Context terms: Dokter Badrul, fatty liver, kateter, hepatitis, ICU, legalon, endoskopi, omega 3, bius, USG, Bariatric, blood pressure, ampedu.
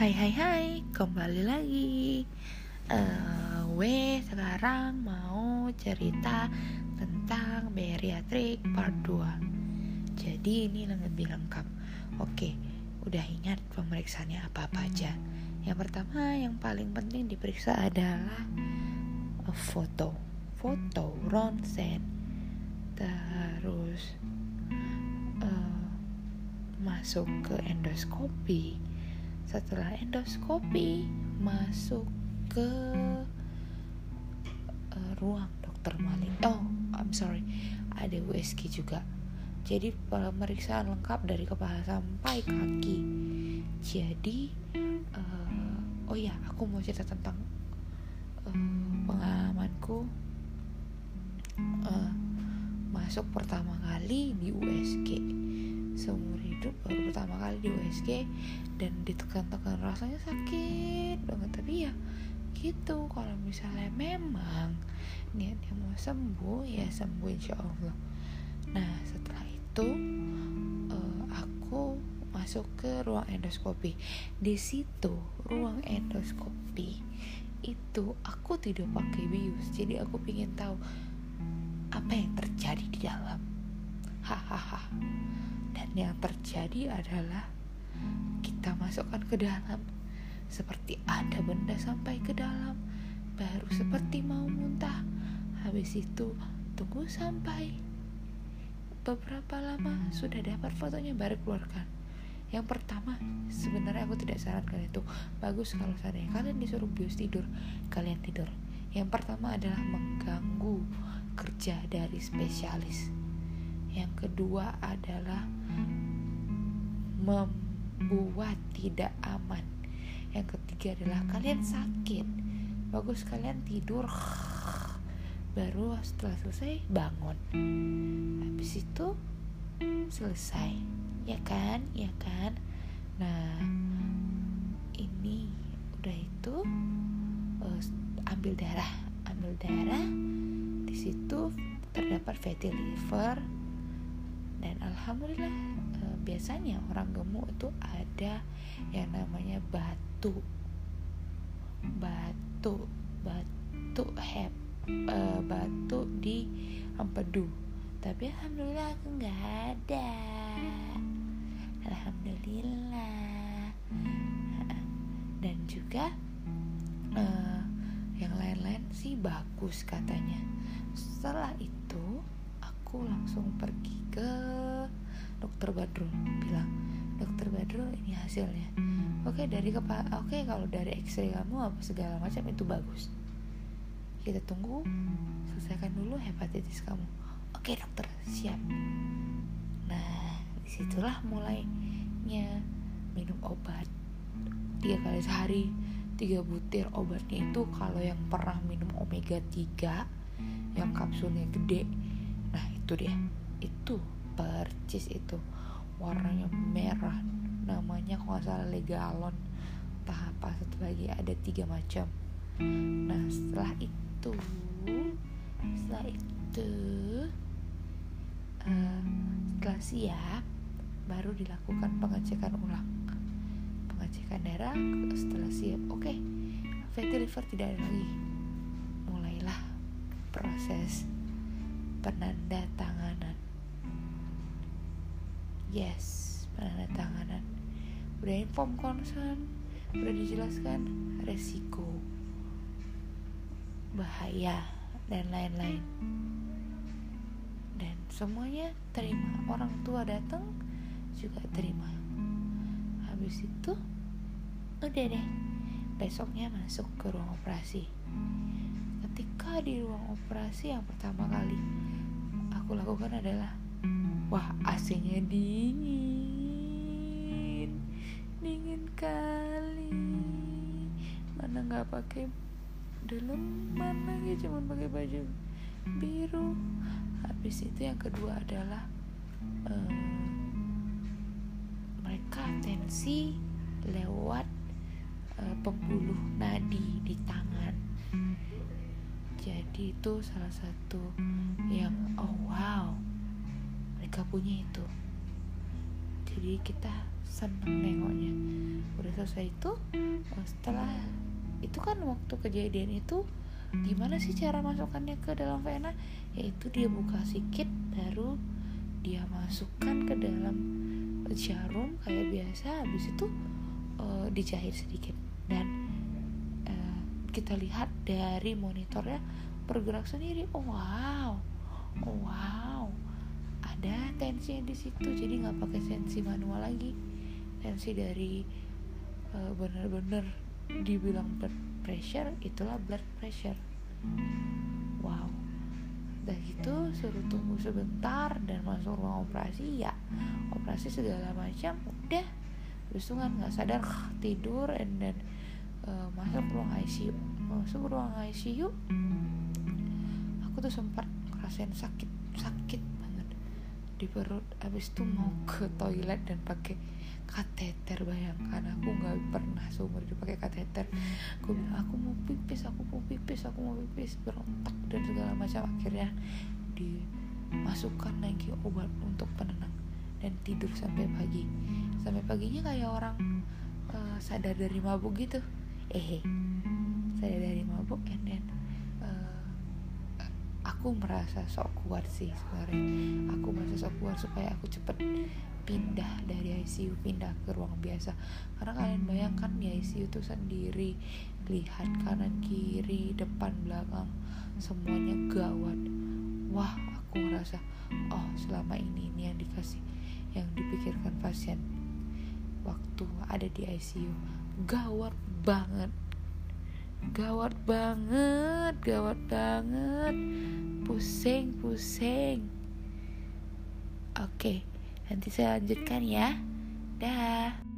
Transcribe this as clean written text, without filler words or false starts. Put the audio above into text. Hai, kembali lagi. Gue sekarang mau cerita tentang Bariatric part 2. Jadi ini lebih lengkap. Oke, udah ingat pemeriksaannya apa-apa aja. Yang pertama, yang paling penting diperiksa adalah foto ronsen. Terus masuk ke endoskopi. Setelah endoskopi, masuk ke ruang dokter maling. Ada USG juga. Jadi pemeriksaan lengkap dari kepala sampai kaki. Jadi aku mau cerita tentang pengalamanku masuk pertama kali di USG. Seumur hidup baru pertama kali di USG dan ditekan-tekan, rasanya sakit banget. Tapi ya gitu, kalau misalnya memang niatnya mau sembuh, ya sembuh insya Allah. Nah, setelah itu aku masuk ke ruang endoskopi. Di situ ruang endoskopi itu aku tidak pakai bius, jadi aku pengen tahu apa yang terjadi di dalam. Dan yang terjadi adalah kita masukkan ke dalam, seperti ada benda sampai ke dalam, baru seperti mau muntah. Habis itu tunggu sampai beberapa lama, sudah dapat fotonya baru keluarkan. Yang pertama, sebenarnya aku tidak sarankan itu. Bagus kalau seandainya kalian disuruh bius tidur, kalian tidur. Yang pertama adalah mengganggu kerja dari spesialis. Yang kedua adalah membuat tidak aman. Yang ketiga adalah kalian sakit. Bagus kalian tidur, baru setelah selesai bangun. Habis itu selesai, ya kan. Nah, ini udah itu ambil darah. Di situ terdapat fatty liver. Dan alhamdulillah biasanya orang gemuk itu ada yang namanya batu di ampedu. Tapi alhamdulillah aku nggak ada. Alhamdulillah. Dan juga yang lain-lain sih bagus katanya. Setelah itu aku langsung pergi ke Dokter Badrul, bilang, "Dokter Badrul, ini hasilnya. Oke, dari kepala. Oke, kalau dari X-ray kamu apa segala macam itu bagus. Kita tunggu selesaikan dulu hepatitis kamu. Oke, dokter, siap." Nah, disitulah mulainya minum obat 3 kali sehari, 3 butir obatnya itu. Kalau yang pernah minum omega 3 yang kapsulnya gede, nah itu dia, itu percis itu, warnanya merah, namanya kalau nggak salah legalon, tahap apa satu lagi, ada 3 macam. Nah, setelah siap baru dilakukan pengecekan darah. Setelah siap, oke, fatty liver tidak ada lagi, mulailah proses penandatanganan. Yes, penandatanganan. Udah inform concern, udah dijelaskan resiko, bahaya, dan lain-lain. Dan semuanya terima. Orang tua datang juga terima. Habis itu udah deh, besoknya masuk ke ruang operasi. Ketika di ruang operasi, yang pertama kali aku lakukan adalah, wah, AC-nya dingin kali. Mana nggak pakai daleman lagi, cuma pakai baju biru. Habis itu yang kedua adalah mereka tensi lewat pembuluh nadi di tangan. Jadi itu salah satu yang mereka punya itu. jadi kita seneng nengoknya. Udah selesai itu, setelah itu kan waktu kejadian itu gimana sih cara masukkannya ke dalam vena? Yaitu dia buka sedikit baru dia masukkan ke dalam jarum kayak biasa, habis itu dijahit sedikit. Dan kita lihat dari monitornya bergerak sendiri. Oh, wow, ada tensinya di situ. Jadi nggak pakai tensi manual lagi. Tensi dari bener-bener dibilang blood pressure, itulah blood pressure. Wow. Dan gitu suruh tunggu sebentar dan masuk ruang operasi, ya operasi segala macam. Udah, besungan nggak sadar tidur and then masuk ruang ICU. Masuk ruang ICU, aku tuh sempat ngerasain sakit banget di perut. Abis itu mau ke toilet dan pakai kateter. Bayangkan, aku nggak pernah seumur hidup pakai kateter. Aku bilang aku mau pipis, berontak dan segala macam. Akhirnya dimasukkan lagi obat untuk penenang dan tidur sampai pagi. Sampai paginya kayak orang sadar dari mabuk gitu. Saya dari mabuk, and then aku merasa sok kuat sih sebenarnya. Aku merasa sok kuat supaya aku cepet pindah dari ICU, pindah ke ruang biasa. Karena kalian bayangkan di ICU tuh sendiri, lihat kanan kiri, depan belakang, semuanya gawat. Wah, aku merasa selama ini yang dikasih, yang dipikirkan pasien waktu ada di ICU. Gawat banget, pusing. Oke, nanti saya lanjutkan ya. Dah.